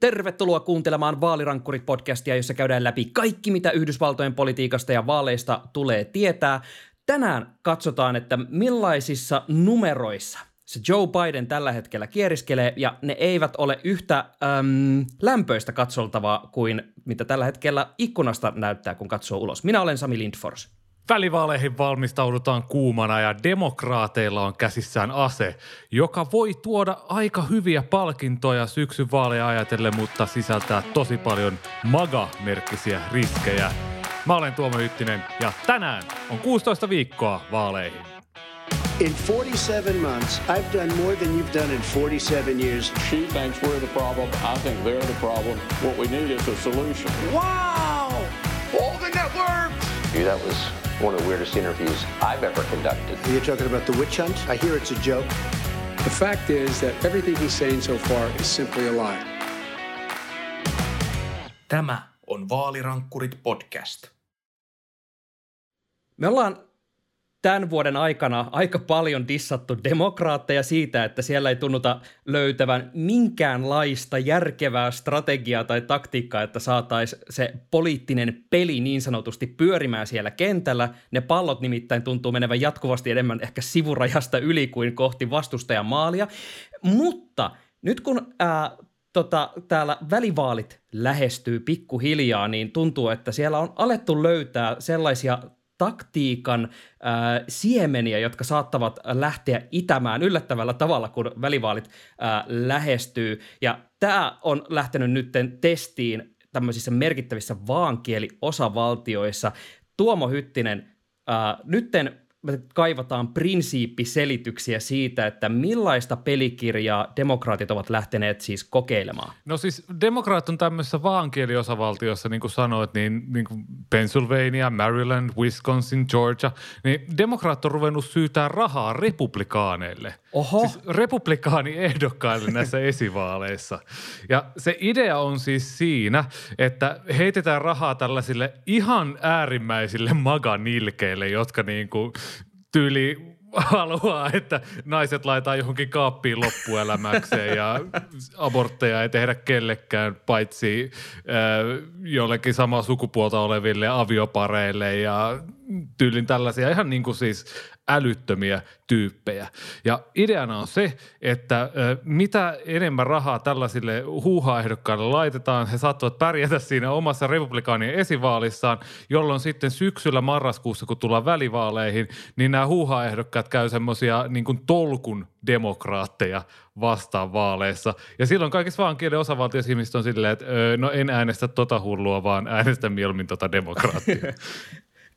Tervetuloa kuuntelemaan Vaalirankkurit-podcastia, jossa käydään läpi kaikki, mitä Yhdysvaltojen politiikasta ja vaaleista tulee tietää. Tänään katsotaan, että millaisissa numeroissa se Joe Biden tällä hetkellä kieriskelee, ja ne eivät ole yhtä lämpöistä katsoltavaa kuin mitä tällä hetkellä ikkunasta näyttää, kun katsoo ulos. Minä olen Sami Lindfors. Välivaaleihin valmistaudutaan kuumana ja demokraateilla on käsissään ase, joka voi tuoda aika hyviä palkintoja syksyn vaaleja ajatellen, mutta sisältää tosi paljon MAGA-merkkisiä riskejä. Mä olen Tuomo Yttinen ja tänään on 16 viikkoa vaaleihin. In 47 months, I've done more than you've done in 47 years. She thinks we're the problem. I think they're the problem. What we need is a solution. Wow! All the networks! That was one of the weirdest interviews I've ever conducted. You're talking about the witch hunt? I hear it's a joke. The fact is that everything he's saying so far is simply a lie. Tämä on Vaalirankkurit podcast. Me ollaan tämän vuoden aikana aika paljon dissattu demokraatteja siitä, että siellä ei tunnuta löytävän minkäänlaista järkevää strategiaa tai taktiikkaa, että saataisiin se poliittinen peli niin sanotusti pyörimään siellä kentällä. Ne pallot nimittäin tuntuu menevän jatkuvasti enemmän ehkä sivurajasta yli kuin kohti vastustajamaalia, mutta nyt kun täällä välivaalit lähestyy pikkuhiljaa, niin tuntuu, että siellä on alettu löytää sellaisia taktiikan siemeniä, jotka saattavat lähteä itämään yllättävällä tavalla, kun välivaalit lähestyy. Ja tämä on lähtenyt nytten testiin tämmöisissä merkittävissä vaankieliosavaltioissa. Tuomo Hyttinen, nytten me kaivataan prinsiippiselityksiä siitä, että millaista pelikirjaa demokraatit ovat lähteneet siis kokeilemaan. No siis demokraat on tämmöisessä vaankieliosavaltiossa, niin kuin sanoit, niin kuin Pennsylvania, Maryland, Wisconsin, Georgia, niin demokraat on ruvennut syytää rahaa republikaaneille. Oho. Siis republikaaniehdokkaille näissä esivaaleissa. Ja se idea on siis siinä, että heitetään rahaa tällaisille ihan äärimmäisille maganilkeille, jotka niin kuin tyyli haluaa, että naiset laitetaan johonkin kaappiin loppuelämäkseen ja abortteja ei tehdä kellekään, paitsi jollekin samaa sukupuolta oleville aviopareille ja tyylin tällaisia ihan niin kuin siis älyttömiä tyyppejä. Ja ideana on se, että mitä enemmän rahaa tällaisille huuhaehdokkaille laitetaan, he saattavat pärjätä siinä omassa republikaanien esivaalissaan, jolloin sitten syksyllä marraskuussa, kun tullaan välivaaleihin, niin nämä huuhaehdokkaat käy semmoisia niin kuin tolkun demokraatteja vastaan vaaleissa. Ja silloin kaikissa vaankielen osavaltioissa ihmiset on silleen, että no en äänestä tota hullua, vaan äänestä mieluummin tota demokraattia.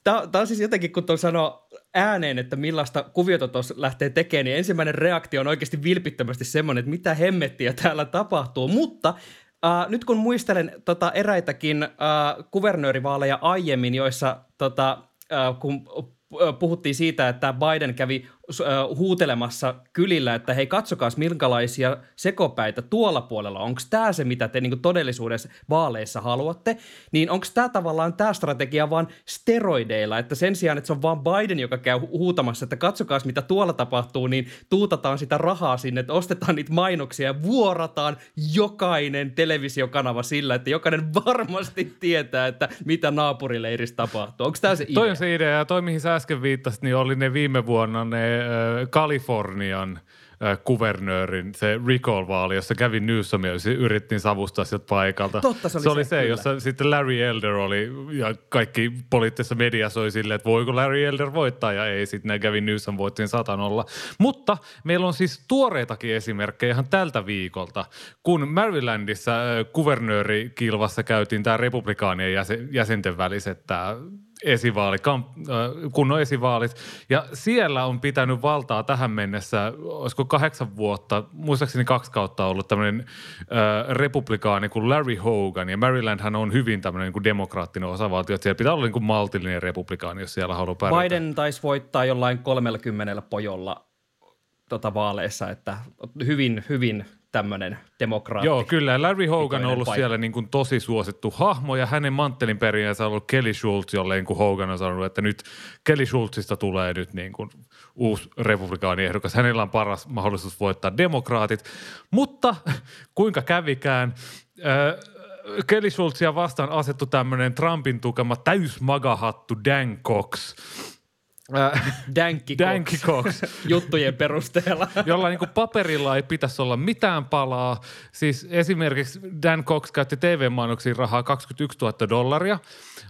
Tämä on siis jotenkin, kun tuon sanoo ääneen, että millaista kuviota tuossa lähtee tekemään, niin ensimmäinen reaktio on oikeasti vilpittömästi semmoinen, että mitä hemmettiä täällä tapahtuu. Mutta nyt kun muistelen eräitäkin kuvernöörivaaleja aiemmin, joissa kun puhuttiin siitä, että Biden kävi huutelemassa kylillä, että hei, katsokaas minkälaisia sekopäitä tuolla puolella, onko tämä se, mitä te niin kuin todellisuudessa vaaleissa haluatte, niin onko tämä tavallaan tämä strategia vaan steroideilla, että sen sijaan, että se on vaan Biden, joka käy huutamassa, että katsokaas mitä tuolla tapahtuu, niin tuutataan sitä rahaa sinne, että ostetaan niitä mainoksia ja vuorataan jokainen televisiokanava sillä, että jokainen varmasti tietää, että mitä naapurileirissä tapahtuu. Onko tämä se idea? Toi on se idea, ja toi mihin sä äsken viittasit, niin oli ne viime vuonna ne Kalifornian kuvernöörin, se recall-vaali, jossa Gavin Newsom yritti savustaa sieltä paikalta. Totta, se oli se jossa sitten Larry Elder oli, ja kaikki poliittisessa mediassa oli silleen, että voiko Larry Elder voittaa, ja ei sitten Gavin Newsom voittiin 100-0. Mutta meillä on siis tuoreitakin esimerkkejä ihan tältä viikolta, kun Marylandissa kuvernöörikilvassa käytiin tämä republikaanien jäsenten väliset tämä kunnon esivaalit, ja siellä on pitänyt valtaa tähän mennessä, olisiko 8 vuotta, muistaakseni 2 kautta ollut tämmöinen republikaani kuin Larry Hogan, ja Marylandhän on hyvin tämmöinen niin kuin demokraattinen osavaltio, että siellä pitää olla niin kuin maltillinen republikaani, jos siellä haluaa pärjätä. Biden taisi voittaa jollain 30 pojolla vaaleissa, että hyvin tämmöinen demokraatti. Joo, kyllä. Larry Hogan on ollut paikka. Siellä niin kuin tosi suosittu hahmo, ja hänen manttelinperiänsä on ollut Kelly Schulz, jolleen kun Hogan on sanonut, että nyt Kelly Schulzista tulee nyt niin kuin uusi republikaaniehdokas. Hänellä on paras mahdollisuus voittaa demokraatit, mutta kuinka kävikään... Kelly Schulzia vastaan asettu tämmöinen Trumpin tukema täysmagahattu Dan Cox. Dankki Cox. Juttujen perusteella. Jolla niinku paperilla ei pitäisi olla mitään palaa. Siis esimerkiksi Dan Cox käytti TV-mainoksiin rahaa $21,000,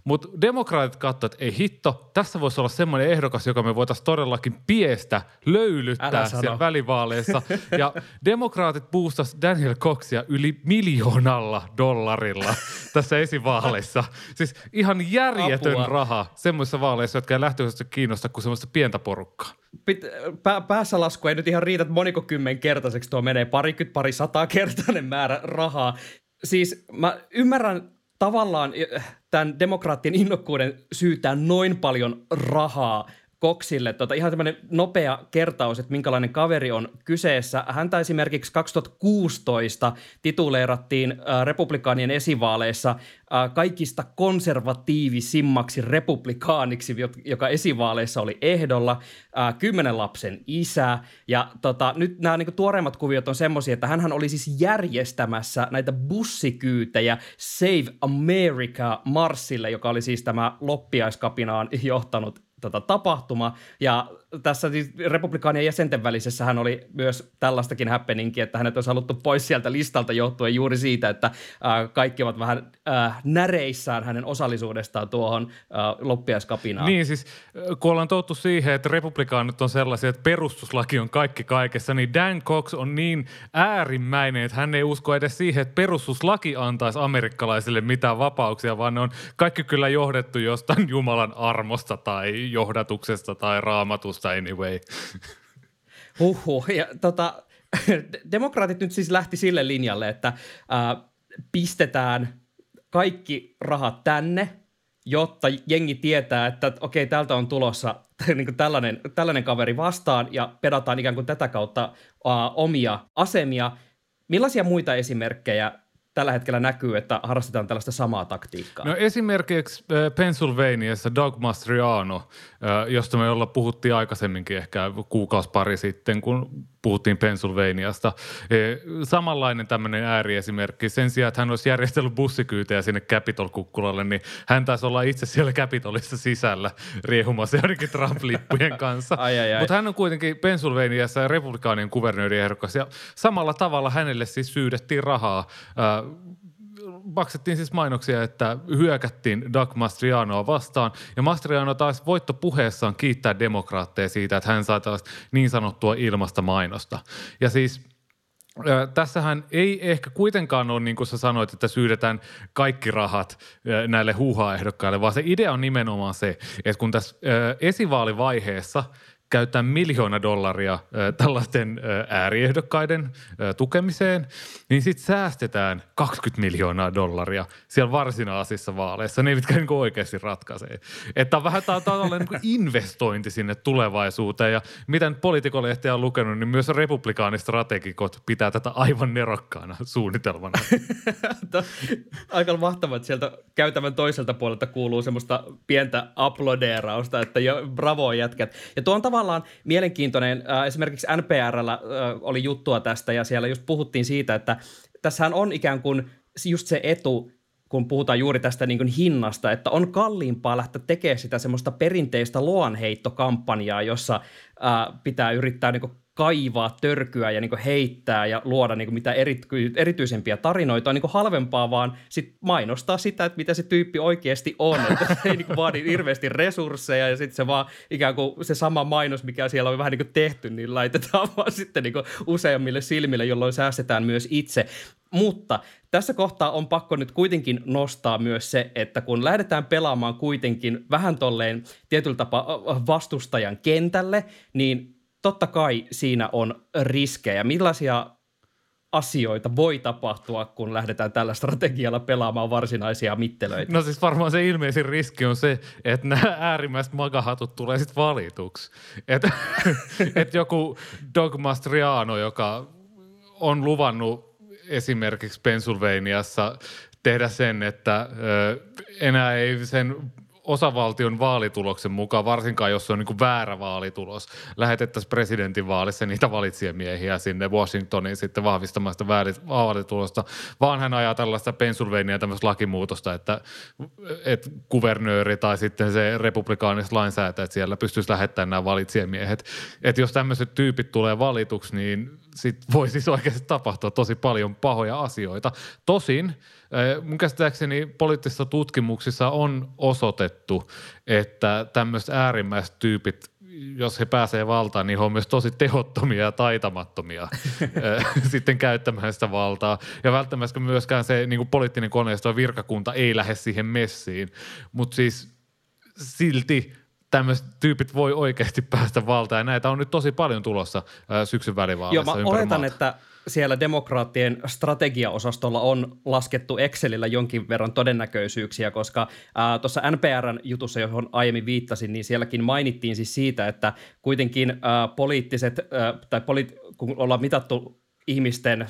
mutta demokraatit katsoivat, että ei hitto, tässä voisi olla semmoinen ehdokas, joka me voitaisiin todellakin piestä löylyttää siellä välivaaleissa. Ja demokraatit boostasi Daniel Coxia yli $1,000,000 tässä esivaaleissa. Siis ihan järjetön raha semmoisissa vaaleissa, jotka ei lähtöisesti kiinnosta kuin semmoista pientä porukkaa. Päässä lasku ei nyt ihan riitä, että moniko kymmenkertaiseksi tuo menee, pari satakertainen määrä rahaa. Siis mä ymmärrän tavallaan tämän demokraattien innokkuuden syytää noin paljon rahaa Coxille. Ihan tämmöinen nopea kertaus, että minkälainen kaveri on kyseessä. Häntä esimerkiksi 2016 tituleerattiin republikaanien esivaaleissa kaikista konservatiivisimmaksi republikaaniksi, joka esivaaleissa oli ehdolla, 10 lapsen isä. Ja nyt nämä niin kuin tuoreimmat kuviot on semmoisia, että hänhän oli siis järjestämässä näitä bussikyytejä Save America -marssille, joka oli siis tämä loppiaiskapinaan johtanut tapahtuma, ja tässä siis republikaanien jäsenten välisessä hän oli myös tällaistakin happeningia, että hänet olisi haluttu pois sieltä listalta johtuen juuri siitä, että kaikki ovat vähän näreissään hänen osallisuudestaan tuohon loppiaiskapinaan. Niin siis, kun ollaan tottu siihen, että republikaanit on sellaisia, että perustuslaki on kaikki kaikessa, niin Dan Cox on niin äärimmäinen, että hän ei usko edes siihen, että perustuslaki antaisi amerikkalaisille mitään vapauksia, vaan ne on kaikki kyllä johdettu jostain Jumalan armosta tai johdatuksesta tai raamatusta. Anyway. Ja demokraatit nyt siis lähti sille linjalle, että pistetään kaikki rahat tänne, jotta jengi tietää, että okei, täältä on tulossa niin kuin tällainen kaveri vastaan, ja pedataan ikään kuin tätä kautta omia asemia. Millaisia muita esimerkkejä tällä hetkellä näkyy, että harrastetaan tällaista samaa taktiikkaa? No esimerkiksi Pennsylvaniassa Doug Mastriano, josta me ollaan puhuttiin aikaisemminkin ehkä kuukausipari sitten, kun puhuttiin Pennsylvaniasta. Samanlainen tämmöinen ääriesimerkki. Sen sijaan, että hän olisi järjestellyt bussikyytejä sinne Capitol-kukkulalle, niin hän taisi olla itse siellä Capitolissa sisällä riehumassa joidenkin Trump-lippujen kanssa. Mutta hän on kuitenkin Pennsylvaniassa republikaanien kuvernööriehdokas, ja samalla tavalla hänelle siis syydettiin rahaa. Maksettiin siis mainoksia, että hyökättiin Doug Mastrianoa vastaan, ja Mastriano taisi voittopuheessaan kiittää demokraatteja siitä, että hän sai tällaista niin sanottua ilmasta mainosta. Ja siis tässähän ei ehkä kuitenkaan ole, niin kuin sä sanoit, että syydetään kaikki rahat näille huuhaa-ehdokkaille, vaan se idea on nimenomaan se, että kun tässä esivaalivaiheessa käytetään $1,000,000 tällaisten ääriehdokkaiden tukemiseen, niin sitten säästetään $20,000,000 siellä varsinaisissa vaaleissa. Ne, mitkä niinku oikeasti ratkaisee. Että on vähän niinku investointi sinne tulevaisuuteen, ja mitä nyt poliitikolehtiä on lukenut, niin myös republikaanistrategikot pitää tätä aivan nerokkaana suunnitelmana. Aika mahtavaa, että sieltä käytävän toiselta puolelta kuuluu semmoista pientä aplodeerausta, että bravo jätkät. Ja tuo on tavallaan mielenkiintoinen. Esimerkiksi NPR:llä oli juttua tästä, ja siellä just puhuttiin siitä, että tässähän on ikään kuin just se etu, kun puhutaan juuri tästä niin kuin hinnasta, että on kalliimpaa lähteä tekemään sitä semmoista perinteistä loanheittokampanjaa, jossa pitää yrittää niin kuin kaivaa törkyä ja niin kuin heittää ja luoda niin kuin mitä erityisempiä tarinoita. On niin kuin halvempaa vaan sit mainostaa sitä, että mitä se tyyppi oikeasti on. Että se ei niin kuin vaadi hirveästi resursseja, ja sitten se vaan ikään kuin se sama mainos, mikä siellä on vähän niin kuin tehty, niin laitetaan vaan sitten niin kuin useammille silmille, jolloin säästetään myös itse. Mutta tässä kohtaa on pakko nyt kuitenkin nostaa myös se, että kun lähdetään pelaamaan kuitenkin vähän tolleen tietyllä tapaa vastustajan kentälle, niin totta kai siinä on riskejä. Millaisia asioita voi tapahtua, kun lähdetään tällä strategialla pelaamaan varsinaisia mittelöitä? No siis varmaan se ilmeisin riski on se, että nämä äärimmäiset magahatut tulee sitten valituksi. Että joku Doug Mastriano, joka on luvannut esimerkiksi Pennsylvaniassa tehdä sen, että enää ei sen osavaltion vaalituloksen mukaan, varsinkaan jos se on niin kuin väärä vaalitulos, lähetettäisiin presidentinvaalissa niitä valitsijamiehiä sinne Washingtoniin sitten vahvistamaan sitä vaalitulosta, vaan hän ajaa tällaista Pennsylvania tämmöistä lakimuutosta, että kuvernööri tai sitten se republikaaniset lainsäätäjät siellä pystyisi lähettämään nämä valitsijamiehet. Että jos tämmöiset tyypit tulee valituksi, niin sitten voi siis oikeasti tapahtua tosi paljon pahoja asioita. Tosin mun käsittääkseni poliittisissa tutkimuksissa on osoitettu, että tämmöiset äärimmäiset tyypit, jos he pääsee valtaan, niin he on myös tosi tehottomia ja taitamattomia sitten käyttämään sitä valtaa. Ja välttämättä myöskään se niin kuin poliittinen koneisto ja virkakunta ei lähde siihen messiin, mutta siis silti tämmöiset tyypit voi oikeasti päästä valtaan, ja näitä on nyt tosi paljon tulossa syksyn välivaaleissa ympäri maata. Joo, mä oletan, että siellä demokraattien strategiaosastolla on laskettu Excelillä jonkin verran todennäköisyyksiä, koska tuossa NPRn jutussa, johon aiemmin viittasin, niin sielläkin mainittiin siis siitä, että kuitenkin kun ollaan mitattu ihmisten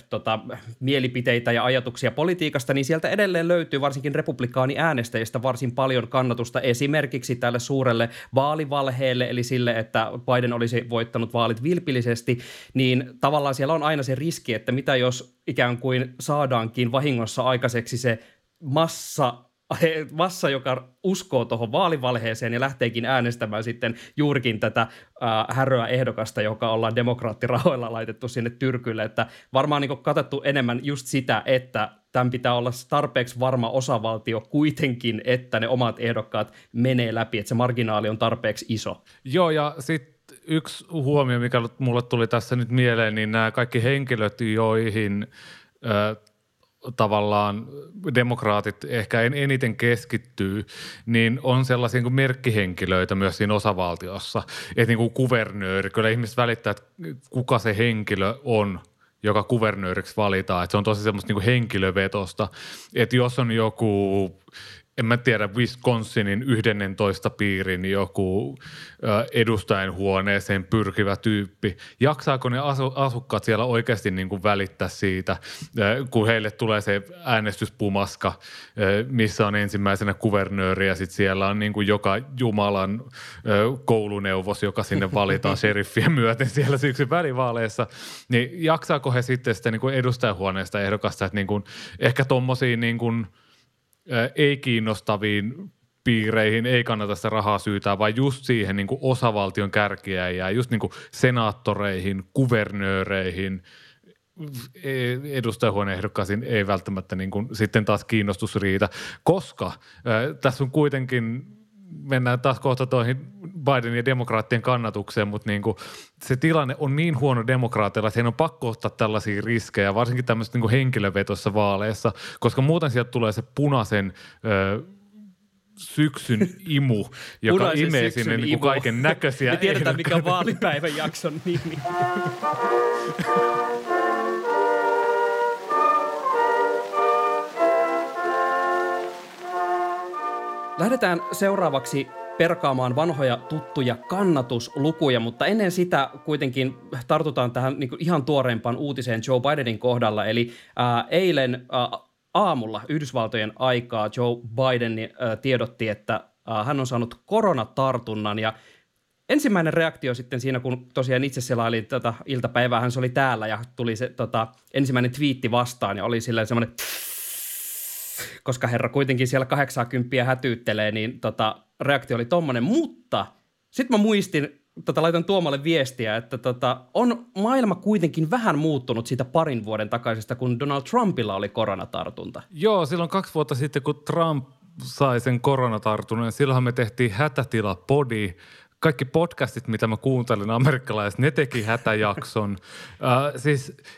mielipiteitä ja ajatuksia politiikasta, niin sieltä edelleen löytyy varsinkin republikaaniäänestäjistä varsin paljon kannatusta esimerkiksi tälle suurelle vaalivalheelle, eli sille, että Biden olisi voittanut vaalit vilpillisesti, niin tavallaan siellä on aina se riski, että mitä jos ikään kuin saadaankin vahingossa aikaiseksi se massa, joka uskoo tuohon vaalivalheeseen ja lähteekin äänestämään sitten juurikin tätä häröä ehdokasta, joka ollaan demokraattirahoilla laitettu sinne tyrkylle. Että varmaan niin katsottu enemmän just sitä, että tämän pitää olla tarpeeksi varma osavaltio kuitenkin, että ne omat ehdokkaat menee läpi, että se marginaali on tarpeeksi iso. Joo, ja sitten yksi huomio, mikä mulle tuli tässä nyt mieleen, niin nämä kaikki henkilöt, joihin tavallaan demokraatit ehkä eniten keskittyy, niin on sellaisia kuin merkkihenkilöitä myös siinä osavaltiossa. Että niin kuin kuvernööri, kyllä ihmiset välittää, että kuka se henkilö on, joka kuvernööriksi valitaan. Että se on tosi semmoista niin kuin henkilövetosta. Että jos on joku, en mä tiedä, Wisconsinin 11 piirin joku edustajanhuoneeseen pyrkivä tyyppi. Jaksaako ne asukkaat siellä oikeasti niin kuin välittää siitä, kun heille tulee se äänestyspumaska, missä on ensimmäisenä kuvernööri ja sitten siellä on niin kuin joka jumalan kouluneuvos, joka sinne valitaan sheriffien myöten siellä syksyn välivaaleissa. Niin jaksaako he sitten sitä niin kuin edustajanhuoneesta ehdokasta, että niin kuin, ehkä tommosia niin kuin ei-kiinnostaviin piireihin ei kannata sitä rahaa syytää, vaan just siihen niin kuin osavaltion kärkiäjään, just niin kuin senaattoreihin, kuvernööreihin, edustajahuoneen ehdokkaisiin ei välttämättä niin kuin sitten taas kiinnostus riitä, koska tässä on kuitenkin, mennään taas kohta toihin Bidenin ja demokraattien kannatukseen, mutta niin kuin se tilanne on niin huono demokraateilla, että heidän on pakko ottaa tällaisia riskejä, varsinkin tämmöisessä niin kuin henkilövetossa vaaleissa, koska muuten sieltä tulee se punaisen syksyn imu, joka imee sinne niin kuin kaiken näköisiä. Me tiedetään, mikä on vaalipäivän jakson nimi. Lähdetään seuraavaksi perkaamaan vanhoja tuttuja kannatuslukuja, mutta ennen sitä kuitenkin tartutaan tähän niin kuin ihan tuoreempaan uutiseen Joe Bidenin kohdalla. Eli eilen aamulla Yhdysvaltojen aikaa Joe Biden tiedotti, että hän on saanut koronatartunnan ja ensimmäinen reaktio sitten siinä, kun tosiaan itse selailin tätä iltapäivää, hän oli täällä ja tuli se ensimmäinen twiitti vastaan ja oli silleen semmoinen, koska herra kuitenkin siellä 80 hätyyttelee, niin reaktio oli tommonen, mutta sitten mä muistin, laitan Tuomalle viestiä, että on maailma kuitenkin vähän muuttunut siitä parin vuoden takaisesta, kun Donald Trumpilla oli koronatartunta. Joo, silloin 2 vuotta sitten, kun Trump sai sen koronatartunnan, silloinhan me tehtiin hätätilapodi. Kaikki podcastit, mitä mä kuuntelin amerikkalaiset, ne teki hätäjakson.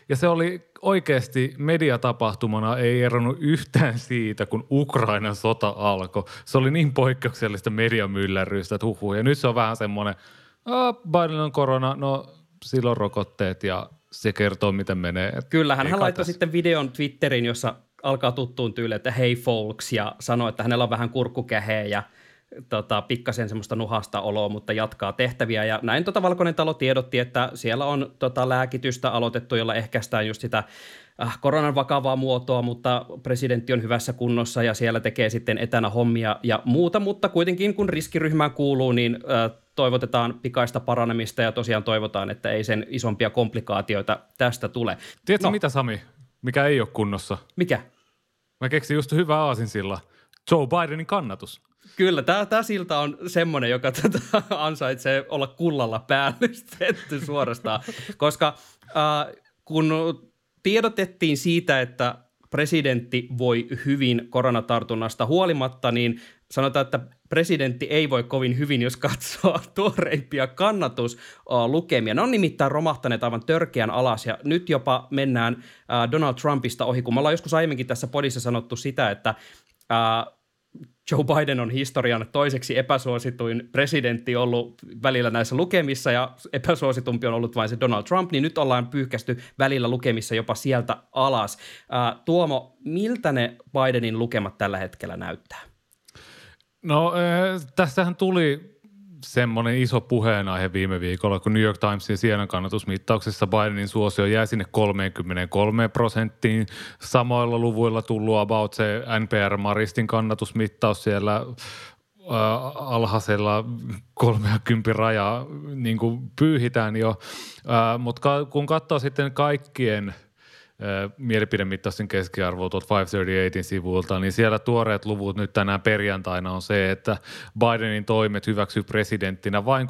Ja se oli oikeasti mediatapahtumana ei eronnut yhtään siitä, kun Ukrainan sota alkoi. Se oli niin poikkeuksellista mediamyllerrystä, että huhuhu. Ja nyt se on vähän semmoinen, Biden on korona, no silloin rokotteet ja se kertoo, miten menee. Kyllähän hän laittoi sitten videon Twitteriin, jossa alkaa tuttuun tyyliin, että hei folks, ja sanoi, että hänellä on vähän kurkkukäheä ja pikkasen semmoista nuhasta oloa, mutta jatkaa tehtäviä. Ja näin Valkoinen talo tiedotti, että siellä on lääkitystä aloitettu, jolla ehkäistään just sitä koronan vakavaa muotoa, mutta presidentti on hyvässä kunnossa ja siellä tekee sitten etänä hommia ja muuta, mutta kuitenkin kun riskiryhmään kuuluu, niin toivotetaan pikaista paranemista ja tosiaan toivotaan, että ei sen isompia komplikaatioita tästä tule. Tiedätkö mitä, Sami, mikä ei ole kunnossa? Mikä? Mä keksin just hyvää aasinsilla. Joe Bidenin kannatus. Kyllä, tämä silta on semmoinen, joka ansaitsee olla kullalla päällystetty suorastaan, koska kun tiedotettiin siitä, että presidentti voi hyvin koronatartunnasta huolimatta, niin sanotaan, että presidentti ei voi kovin hyvin, jos katsoo tuoreimpia kannatuslukemia. Ne on nimittäin romahtaneet aivan törkeän alas ja nyt jopa mennään Donald Trumpista ohi, kun me ollaan joskus aiemminkin tässä podissa sanottu sitä, että Joe Biden on historian toiseksi epäsuosituin presidentti ollut välillä näissä lukemissa ja epäsuositumpi on ollut vain se Donald Trump, niin nyt ollaan pyyhkästy välillä lukemissa jopa sieltä alas. Tuomo, miltä ne Bidenin lukemat tällä hetkellä näyttää? No tästähän tuli semmoinen iso puheenaihe viime viikolla, kun New York Timesin CNN kannatusmittauksessa Bidenin suosio jäi sinne 33%. Samoilla luvuilla tullut about se NPR-Maristin kannatusmittaus siellä alhaisella 30 rajaa niin kuin pyyhitään jo. Mutta kun katsoo sitten kaikkien mielipidemittausten keskiarvoa tuolta 538 sivuilta, niin siellä tuoreet luvut nyt tänään perjantaina on se, että Bidenin toimet hyväksyy presidenttinä vain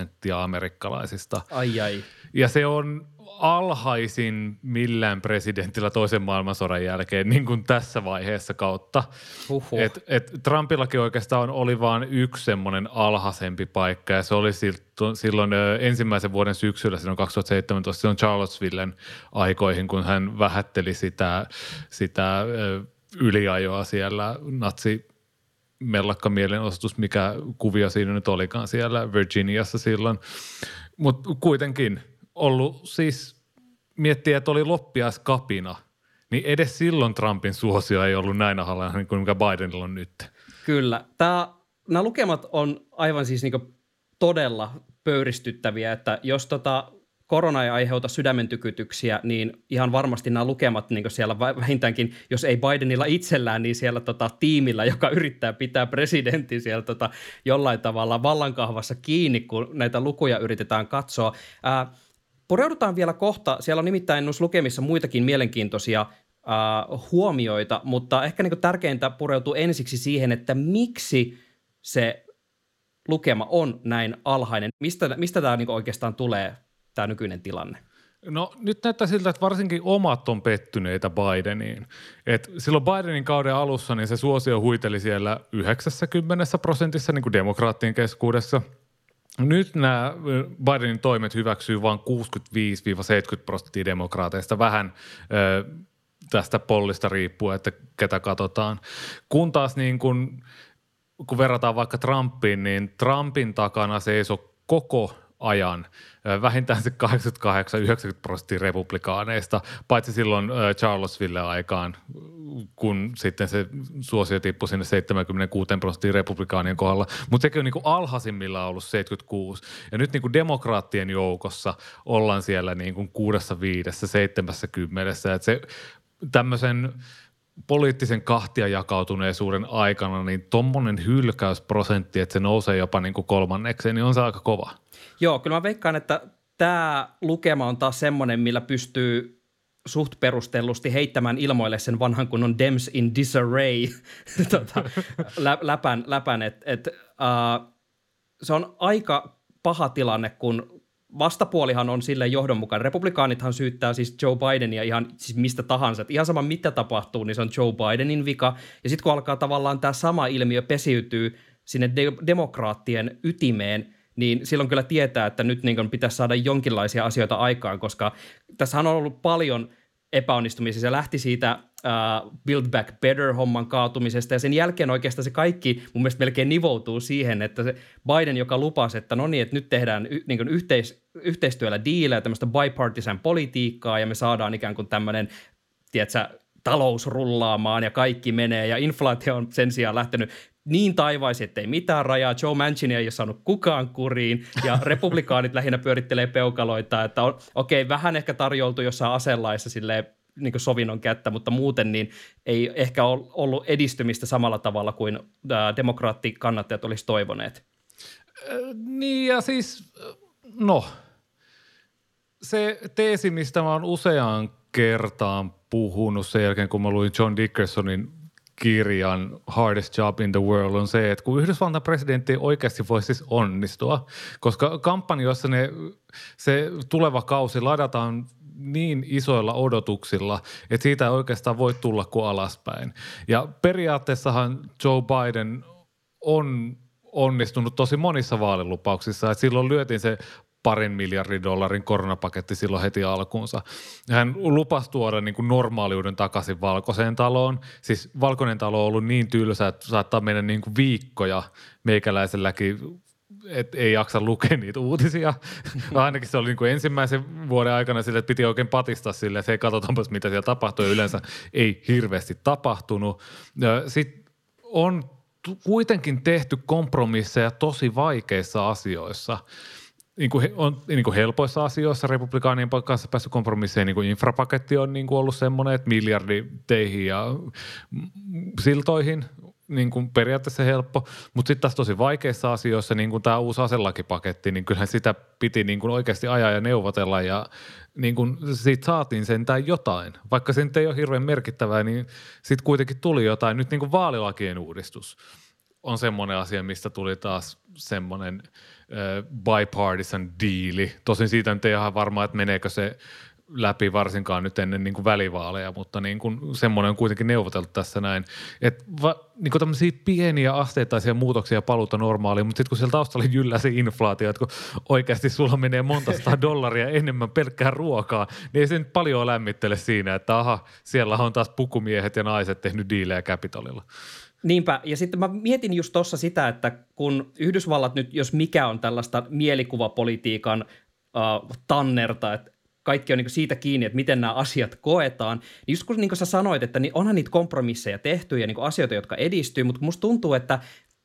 37,5% amerikkalaisista. Ai. Ja se on alhaisin millään presidentillä toisen maailmansodan jälkeen niin kuin tässä vaiheessa kautta. Et Trumpillakin oikeastaan oli vain yksi semmoinen alhaisempi paikka ja se oli silloin ensimmäisen vuoden syksyllä, silloin 2017, silloin Charlottesvillen aikoihin, kun hän vähätteli sitä yliajoa siellä natsimellakka mielenosoitus, mikä kuvio siinä nyt olikaan siellä Virginiassa silloin, mutta kuitenkin ollut siis miettiä, että oli loppiaiskapina, niin edes silloin Trumpin suosio ei ollut näin alhainen kuin mikä Bidenilla on nyt. Kyllä. Nämä lukemat on aivan siis niinku todella pöyristyttäviä, että jos korona ei aiheuta sydämentykytyksiä, niin ihan varmasti nämä lukemat niin siellä vähintäänkin, jos ei Bidenilla itsellään, niin siellä tiimillä, joka yrittää pitää presidentin siellä jollain tavalla vallankahvassa kiinni, kun näitä lukuja yritetään katsoa. Pureudutaan vielä kohta. Siellä on nimittäin noissa lukemissa muitakin mielenkiintoisia huomioita, mutta ehkä niin tärkeintä pureutuu ensiksi siihen, että miksi se lukema on näin alhainen. Mistä tämä niin oikeastaan tulee, tämä nykyinen tilanne? No nyt näyttää siltä, että varsinkin omat on pettyneitä Bideniin. Et silloin Bidenin kauden alussa niin se suosio huiteli siellä 90% niin kuin demokraattien keskuudessa. Nyt nämä Bidenin toimet hyväksyy vain 65-70% demokraateista, vähän tästä pollista riippuen, että ketä katsotaan. Kun taas niin kun verrataan vaikka Trumpiin, niin Trumpin takana seisoi koko ajan vähintään se 88-90% republikaaneista, paitsi silloin Charlottesvillen aikaan, kun sitten se suosio tippui sinne 76% republikaanien kohdalla, mutta sekin on niin kuin alhaisimmillaan ollut 76. Ja nyt niin kuin demokraattien joukossa ollaan siellä niin kuin 65-70. Että se tämmöisen poliittisen kahtia jakautuneisuuden aikana, niin tommonen hylkäysprosentti, että se nousee jopa niin kuin kolmannekseen, niin on se aika kova. Joo, kyllä mä veikkaan, että tämä lukema on taas semmoinen, millä pystyy suht perustellusti heittämään ilmoille sen vanhan kunnon Dems in disarray läpän. Se on aika paha tilanne, kun vastapuolihan on silleen johdonmukainen. Republikaanithan syyttää siis Joe Bidenia ihan siis mistä tahansa. Ihan sama mitä tapahtuu, niin se on Joe Bidenin vika. Ja sitten kun alkaa tavallaan tämä sama ilmiö pesiytyy sinne demokraattien ytimeen, niin silloin kyllä tietää, että nyt niin pitäisi saada jonkinlaisia asioita aikaan, koska tässä on ollut paljon epäonnistumisia. Se lähti siitä Build Back Better-homman kaatumisesta ja sen jälkeen oikeastaan se kaikki mun mielestä melkein nivoutuu siihen, että se Biden, joka lupasi, että no niin, että nyt tehdään niin yhteistyöllä diilejä, tämmöistä bipartisan politiikkaa ja me saadaan ikään kuin tämmöinen, tiedätkö, talous rullaamaan ja kaikki menee ja inflaatio on sen sijaan lähtenyt niin taivaisi, ettei mitään rajaa. Joe Manchinia ei ole saanut kukaan kuriin, ja republikaanit lähinnä pyörittelee peukaloita, että okei, vähän ehkä tarjoltu jossain aselaissa silleen, niin kuin sovinnon kättä, mutta muuten niin ei ehkä ole ollut edistymistä samalla tavalla kuin demokraattikannattajat olisi toivoneet. Niin ja siis, no, se teesi, mistä mä oon useaan kertaan puhunut sen jälkeen, kun mä luin John Dickersonin kirjan Hardest Job in the World, on se, että kun Yhdysvaltain presidentti oikeasti voi siis onnistua, koska kampanjoissa se tuleva kausi ladataan niin isoilla odotuksilla, että siitä ei oikeastaan voi tulla kuin alaspäin. Ja periaatteessahan Joe Biden on onnistunut tosi monissa vaalilupauksissa, että silloin lyötiin se $2 miljardin koronapaketti silloin heti alkuunsa. Hän lupasi tuoda niin kuin normaaliuden takaisin Valkoiseen taloon. Siis Valkoinen talo on ollut niin tylsä, että saattaa mennä niin kuin viikkoja meikäläiselläkin, että ei jaksa lukea niitä uutisia. Ainakin se oli niin kuin ensimmäisen vuoden aikana sille, että piti oikein patistaa sille, että hei, katsotaanpas mitä siellä tapahtui. Yleensä ei hirveästi tapahtunut. Sitten on kuitenkin tehty kompromisseja tosi vaikeissa asioissa. On helpoissa asioissa republikaanien kanssa päässyt kompromisseihin. Niin infrapaketti on niin kuin ollut semmoinen, että miljardi teihin ja siltoihin niin kuin periaatteessa helppo. Mutta sitten taas tosi vaikeissa asioissa, niin kuin tämä uusi aselakipaketti, niin kyllähän sitä piti niin kuin oikeasti ajaa ja neuvotella. Ja niin kuin siitä saatiin sentään jotain. Vaikka se nyt ei ole hirveän merkittävää, niin sitten kuitenkin tuli jotain. Nyt niin kuin vaalilakien uudistus on semmoinen asia, mistä tuli taas semmoinen bipartisan diili. Tosin siitä nyt ei ihan varmaa, että meneekö se läpi varsinkaan nyt ennen niin kuin välivaaleja, mutta niin kuin semmoinen on kuitenkin neuvoteltu tässä näin. Että niin tämmöisiä pieniä asteittaisia muutoksia paluuta normaaliin, mutta sitten kun siellä taustalla jyllää se inflaatio, että kun oikeasti sulla menee monta $100 enemmän pelkkää ruokaa, niin ei se nyt paljon lämmittele siinä, että aha, siellä on taas pukumiehet ja naiset tehnyt diilejä Capitolilla. Niinpä, ja sitten mä mietin just tuossa sitä, että kun Yhdysvallat nyt, jos mikä on tällaista mielikuvapolitiikan tannerta, että kaikki on niin kuin siitä kiinni, että miten nämä asiat koetaan, niin just kun niin kuin sä sanoit, että niin onhan niitä kompromisseja tehty ja niin kuin asioita, jotka edistyy, mutta musta tuntuu, että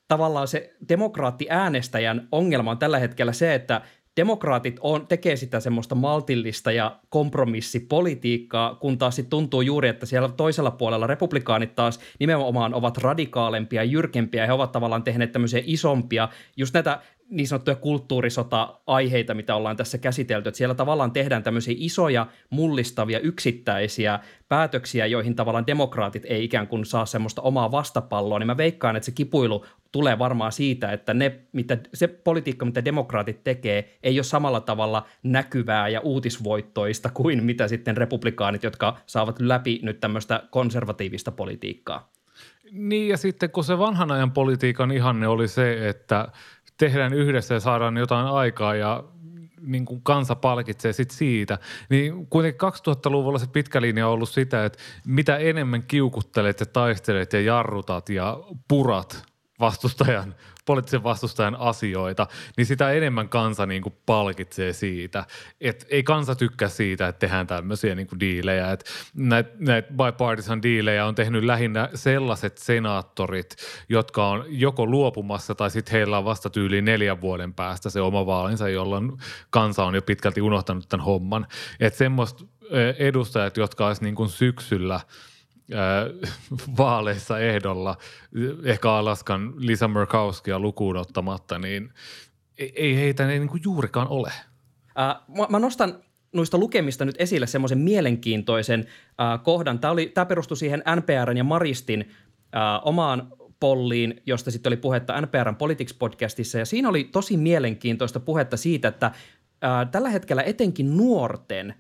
tavallaan se demokraattiäänestäjän ongelma on tällä hetkellä se, että demokraatit tekee sitä semmoista maltillista ja kompromissipolitiikkaa, kun taas sitten tuntuu juuri, että siellä toisella puolella republikaanit taas nimenomaan ovat radikaalempia ja jyrkempiä. He ovat tavallaan tehneet tämmöisiä isompia, just näitä niin sanottuja kulttuurisota-aiheita, mitä ollaan tässä käsitelty. Että siellä tavallaan tehdään tämmöisiä isoja, mullistavia, yksittäisiä päätöksiä, joihin tavallaan demokraatit ei ikään kuin saa semmoista omaa vastapalloa. Niin mä veikkaan, että se kipuilu tulee varmaan siitä, että se politiikka, mitä demokraatit tekee, ei ole samalla tavalla näkyvää ja uutisvoittoista kuin mitä sitten republikaanit, jotka saavat läpi nyt tämmöistä konservatiivista politiikkaa. Niin ja sitten kun se vanhan ajan politiikan ihanne oli se, että tehdään yhdessä ja saadaan jotain aikaa ja niin kuin kansa palkitsee sit siitä, niin kuitenkin 2000-luvulla se pitkä linja on ollut sitä, että mitä enemmän kiukuttelet ja taistelet ja jarrutat ja purat poliittisen vastustajan asioita, niin sitä enemmän kansa niin kuin palkitsee siitä. Et ei kansa tykkää siitä, että tehdään tämmöisiä niin kuin diilejä. Et näitä bipartisan diilejä on tehnyt lähinnä sellaiset senaattorit, jotka on joko luopumassa tai sitten heillä on vasta tyyliin 4 vuoden päästä se oma vaalinsa, jolloin kansa on jo pitkälti unohtanut tämän homman. Että semmoista edustajat, jotka olisi niin kuin syksyllä vaaleissa ehdolla, ehkä Alaskan Lisa Murkowskia lukuun ottamatta, niin ei heitä niin kuin juurikaan ole. Mä nostan noista lukemista nyt esille semmoisen mielenkiintoisen kohdan. Tämä perustui siihen NPR:n ja Maristin omaan polliin, josta sitten oli puhetta NPR:n Politics-podcastissa, ja siinä oli tosi mielenkiintoista puhetta siitä, että tällä hetkellä etenkin nuorten –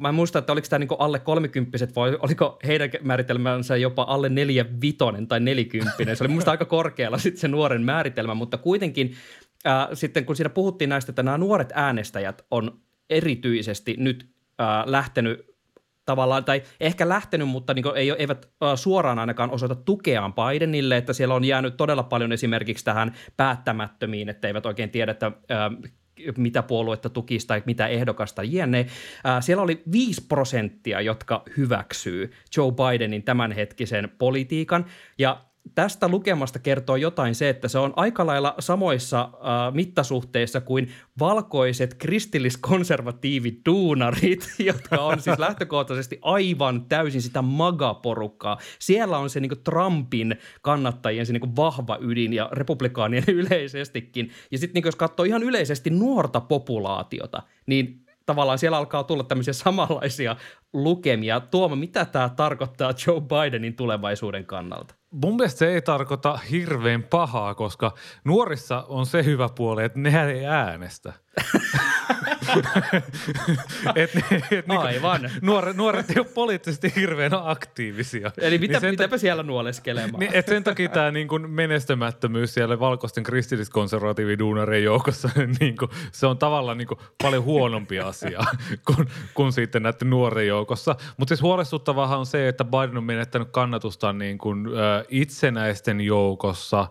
mä en muista, että oliko tämä niinku alle 30-vuotiaat vai oliko heidän määritelmänsä jopa alle 45 tai 40. Se oli musta aika korkealla sitten se nuoren määritelmä, mutta kuitenkin sitten kun siinä puhuttiin näistä, että nämä nuoret äänestäjät on erityisesti nyt lähtenyt tavallaan, tai ehkä lähtenyt, mutta niin kuin eivät suoraan ainakaan osoita tukeaan Bidenille, että siellä on jäänyt todella paljon esimerkiksi tähän päättämättömiin, että eivät oikein tiedä, että mitä puoluetta tukisi tai mitä ehdokasta jne. Siellä oli 5%, jotka hyväksyy Joe Bidenin tämänhetkisen politiikan, ja Tästä lukemasta kertoo jotain se, että se on aika lailla samoissa mittasuhteissa kuin valkoiset kristilliskonservatiivit duunarit, jotka on siis lähtökohtaisesti aivan täysin sitä MAGA-porukkaa. Siellä on se niin kuin Trumpin kannattajien se niin kuin vahva ydin ja republikaanien yleisestikin. Ja sitten niin kuin jos katsoo ihan yleisesti nuorta populaatiota, niin tavallaan siellä alkaa tulla tämmöisiä samanlaisia lukemia. Tuomo, mitä tämä tarkoittaa Joe Bidenin tulevaisuuden kannalta? Mun mielestä se ei tarkoita hirveän pahaa, koska nuorissa on se hyvä puoli, että nehän ei äänestä. Aivan. Nuoret ei ole poliittisesti hirveän aktiivisia. Eli mitäpä siellä nuoleskelemaan? Niin, sen takia tämä niin kuin menestymättömyys siellä valkoisten kristilliskonservatiividuunarien joukossa, niin kuin, se on tavallaan niin kuin paljon huonompi asia kuin sitten näiden nuorten joukossa. Mutta siis huolestuttavaahan on se, että Biden on menettänyt kannatusta niin kuin itsenäisten joukossa,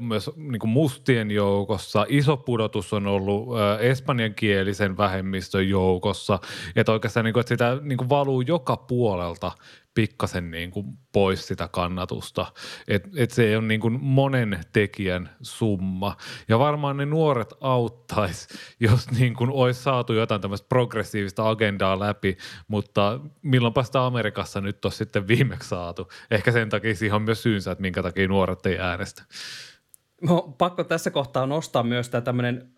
myös niin kuin mustien joukossa. Iso pudotus on ollut espanjankielisen vähemmistön joukossa, että oikeastaan niin kuin, että sitä niin kuin valuu joka puolelta pikkasen niin kuin pois sitä kannatusta, että se ei ole niin kuin monen tekijän summa. Ja varmaan ne nuoret auttaisi, jos niin kuin olisi saatu jotain tämmöistä progressiivista agendaa läpi, mutta milloinpä sitä Amerikassa nyt on sitten viimeksi saatu. Ehkä sen takia siihen on myös syynsä, että minkä takia nuoret ei äänestä. No, pakko tässä kohtaa nostaa myös tämä tämmöinen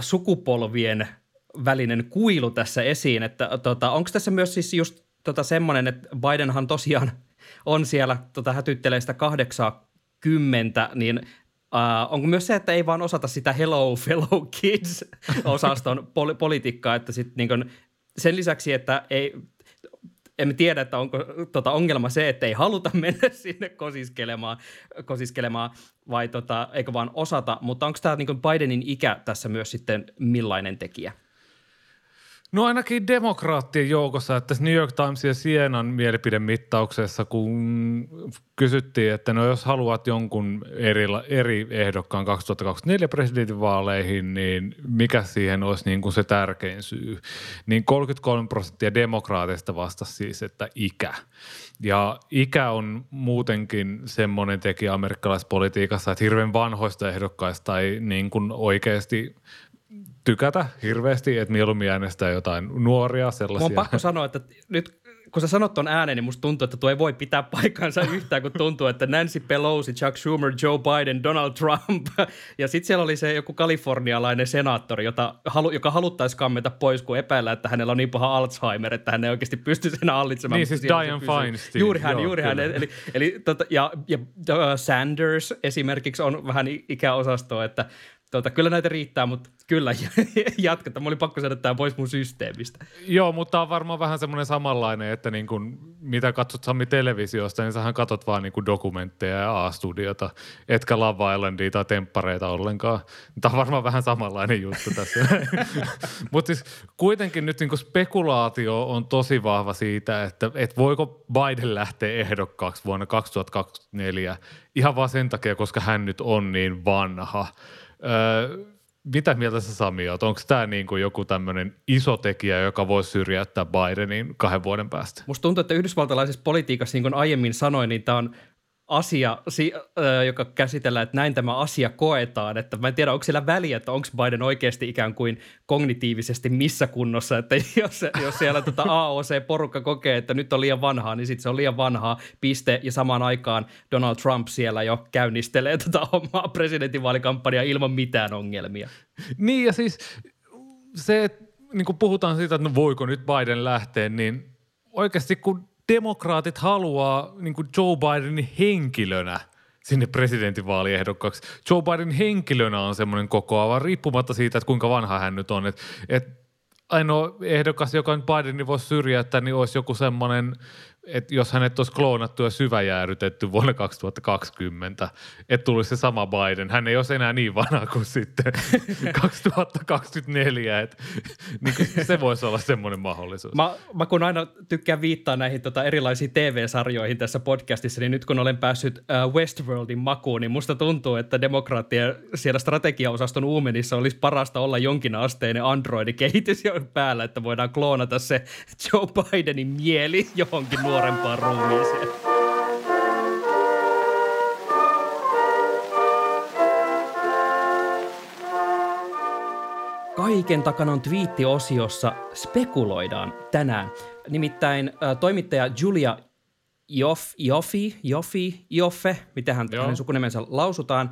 sukupolvien välinen kuilu tässä esiin, että onko tässä myös siis just semmoinen, että Bidenhan tosiaan on siellä hätyttelee sitä 80, niin onko myös se, että ei vaan osata sitä hello fellow kids -osaston politiikkaa, että sitten niin kun sen lisäksi, että ei emme tiedä, että onko ongelma se, että ei haluta mennä sinne kosiskelemaan vai eikö vaan osata, mutta onko tämä niin Bidenin ikä tässä myös sitten millainen tekijä? No ainakin demokraattien joukossa, että New York Times ja Sienan mielipidemittauksessa, kun kysyttiin, että no jos haluat jonkun eri ehdokkaan 2024 presidentinvaaleihin, niin mikä siihen olisi niin kuin se tärkein syy, niin 33% demokraateista vastasi siis, että ikä. Ja ikä on muutenkin semmoinen tekijä amerikkalaispolitiikassa, että hirveän vanhoista ehdokkaista ei niin kuin oikeasti tykätä hirveästi, että mieluummin äänestää jotain nuoria, sellaisia. Mä on pakko sanoa, että nyt kun sä sanot ton ääneen, niin musta tuntuu, että tuo ei voi pitää paikkaansa yhtään, kun tuntuu, että Nancy Pelosi, Chuck Schumer, Joe Biden, Donald Trump. Ja sitten siellä oli se joku kalifornialainen senaattori, joka haluttaisi kammeta pois, kun epäillä, että hänellä on niin paha Alzheimer, että hän ei oikeasti pysty sen hallitsemaan. Niin siis Dianne Feinstein. Juuri hän. Eli Sanders esimerkiksi on vähän ikäosastoa, että kyllä näitä riittää, mutta kyllä jatketaan. Mä oli pakko saada tämä pois mun systeemistä. Joo, mutta tämä on varmaan vähän semmoinen samanlainen, että niin kun, mitä katsot Sami televisiosta, niin sähän katsot vaan niin kun dokumentteja ja A-studiota, etkä Love Islandia tai temppareita ollenkaan. Tämä on varmaan vähän samanlainen juttu tässä. Mutta siis kuitenkin nyt niin kun spekulaatio on tosi vahva siitä, että voiko Biden lähteä ehdokkaaksi vuonna 2024 ihan vaan sen takia, koska hän nyt on niin vanha. Mitä mieltä sä, Sami, oot? Onko tämä niinku joku tämmöinen iso tekijä, joka voi syrjäyttää Bidenin 2 vuoden päästä? Musta tuntuu, että yhdysvaltalaisessa politiikassa, niin kuin aiemmin sanoin, niin tämä on asia, joka käsitellään, että näin tämä asia koetaan. Että mä en tiedä, onko siellä väliä, että onko Biden oikeasti ikään kuin kognitiivisesti missä kunnossa. Että jos siellä AOC-porukka kokee, että nyt on liian vanhaa, niin sitten se on liian vanhaa, piste. Ja samaan aikaan Donald Trump siellä jo käynnistelee omaa presidentinvaalikampanjaa ilman mitään ongelmia. Niin ja siis se, että niin kun puhutaan siitä, että no voiko nyt Biden lähteä, niin oikeasti kun demokraatit haluaa niin kuin Joe Bidenin henkilönä sinne presidentinvaaliehdokkaaksi. Joe Bidenin henkilönä on semmoinen kokoava, riippumatta siitä, että kuinka vanha hän nyt on. Et ainoa ehdokas, joka nyt Bidenin voisi syrjäyttää, niin olisi joku semmoinen, että jos hänet olisi kloonattu ja syväjäädytetty vuonna 2020, että tulisi se sama Biden. Hän ei olisi enää niin vanha kuin sitten 2024, että niin se voisi olla semmoinen mahdollisuus. Mä kun aina tykkään viittaa näihin erilaisiin TV-sarjoihin tässä podcastissa, niin nyt kun olen päässyt Westworldin makuun, niin musta tuntuu, että demokraattien siellä strategiaosaston uumenissa olisi parasta olla jonkin asteinen androidikehitys päällä, että voidaan kloonata se Joe Bidenin mieli johonkin nuorempaan ruumiiseen. Kaiken takana on twiittiosiossa spekuloidaan tänään. Nimittäin toimittaja Julia Joffe, miten hänen sukunimensä lausutaan,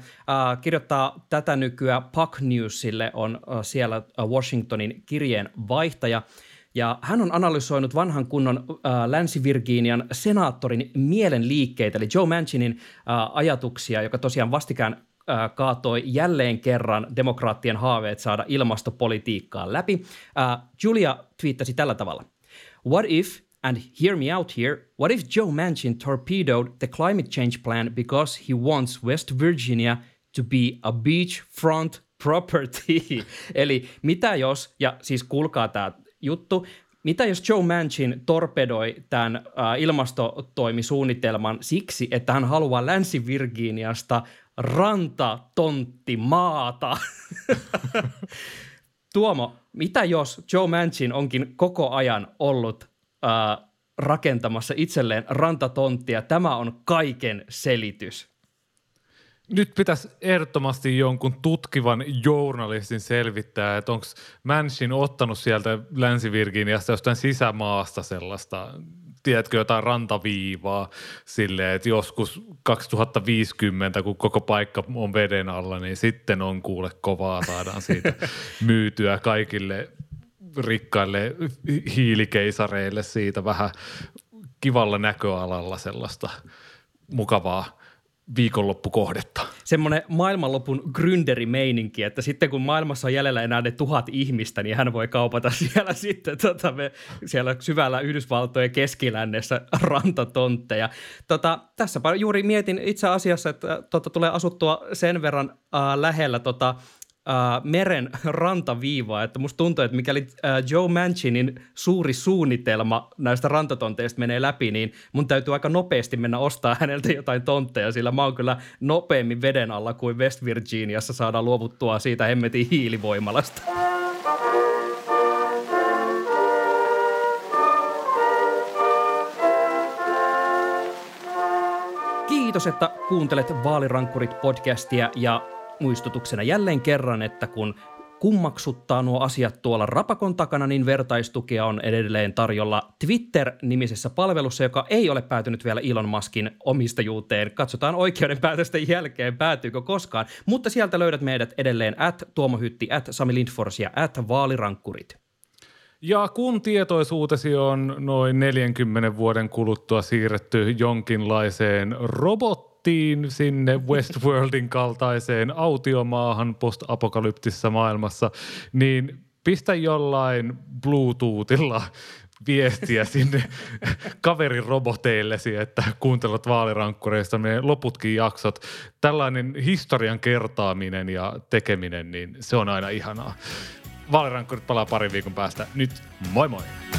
kirjoittaa tätä nykyään Puck Newsille, on siellä Washingtonin kirjeenvaihtaja. Ja hän on analysoinut vanhan kunnon Länsi-Virginian senaattorin mielenliikkeitä, eli Joe Manchinin ajatuksia, joka tosiaan vastikään kaatoi jälleen kerran demokraattien haaveet saada ilmastopolitiikkaa läpi. Julia twiittasi tällä tavalla. What if, and hear me out here, what if Joe Manchin torpedoed the climate change plan because he wants West Virginia to be a beachfront property? Eli mitä jos, ja siis kuulkaa tämä juttu, mitä jos Joe Manchin torpedoi tämän ilmastotoimisuunnitelman siksi, että hän haluaa Länsi-Virginiasta rantatonttimaata? Tuomo, mitä jos Joe Manchin onkin koko ajan ollut rakentamassa itselleen rantatonttia? Tämä on kaiken selitys. Nyt pitäisi ehdottomasti jonkun tutkivan journalistin selvittää, että onko Manchin ottanut sieltä Länsi-Virginiasta jostain sisämaasta sellaista, tiedätkö, jotain rantaviivaa silleen, että joskus 2050, kun koko paikka on veden alla, niin sitten on kuule kovaa, saadaan siitä myytyä kaikille rikkaille hiilikeisareille siitä vähän kivalla näköalalla sellaista mukavaa viikonloppukohdetta. Semmoinen maailmanlopun gründerimeininki, että sitten kun maailmassa on jäljellä enää ne 1000 ihmistä, niin hän voi kaupata siellä sitten siellä syvällä Yhdysvaltojen keskilännessä rantatontteja. Tässäpä juuri mietin itse asiassa, että tulee asuttua sen verran lähellä meren rantaviivaa, että musta tuntuu, että mikäli Joe Manchinin suuri suunnitelma näistä rantatonteista menee läpi, niin mun täytyy aika nopeasti mennä ostaa häneltä jotain tontteja, sillä mä oon kyllä nopeammin veden alla kuin West Virginiassa saadaan luovuttua siitä hemmetin hiilivoimalasta. Kiitos, että kuuntelet Vaalirankkurit-podcastia ja muistutuksena jälleen kerran, että kun kummaksuttaa nuo asiat tuolla rapakon takana, niin vertaistukea on edelleen tarjolla Twitter-nimisessä palvelussa, joka ei ole päätynyt vielä Elon Muskin omistajuuteen. Katsotaan oikeudenpäätösten jälkeen, päätyykö koskaan, mutta sieltä löydät meidät edelleen @tuomohytti, @samilindfors ja @vaalirankkurit. Ja kun tietoisuutesi on noin 40 vuoden kuluttua siirretty jonkinlaiseen robottiin, sinne Westworldin kaltaiseen autiomaahan postapokalyptisessa maailmassa, niin pistä jollain Bluetoothilla viestiä sinne kaveriroboteillesi, että kuuntelut vaalirankkureista ne loputkin jaksot. Tällainen historian kertaaminen ja tekeminen, niin se on aina ihanaa. Vaalirankkurit palaa parin viikon päästä. Nyt moi moi!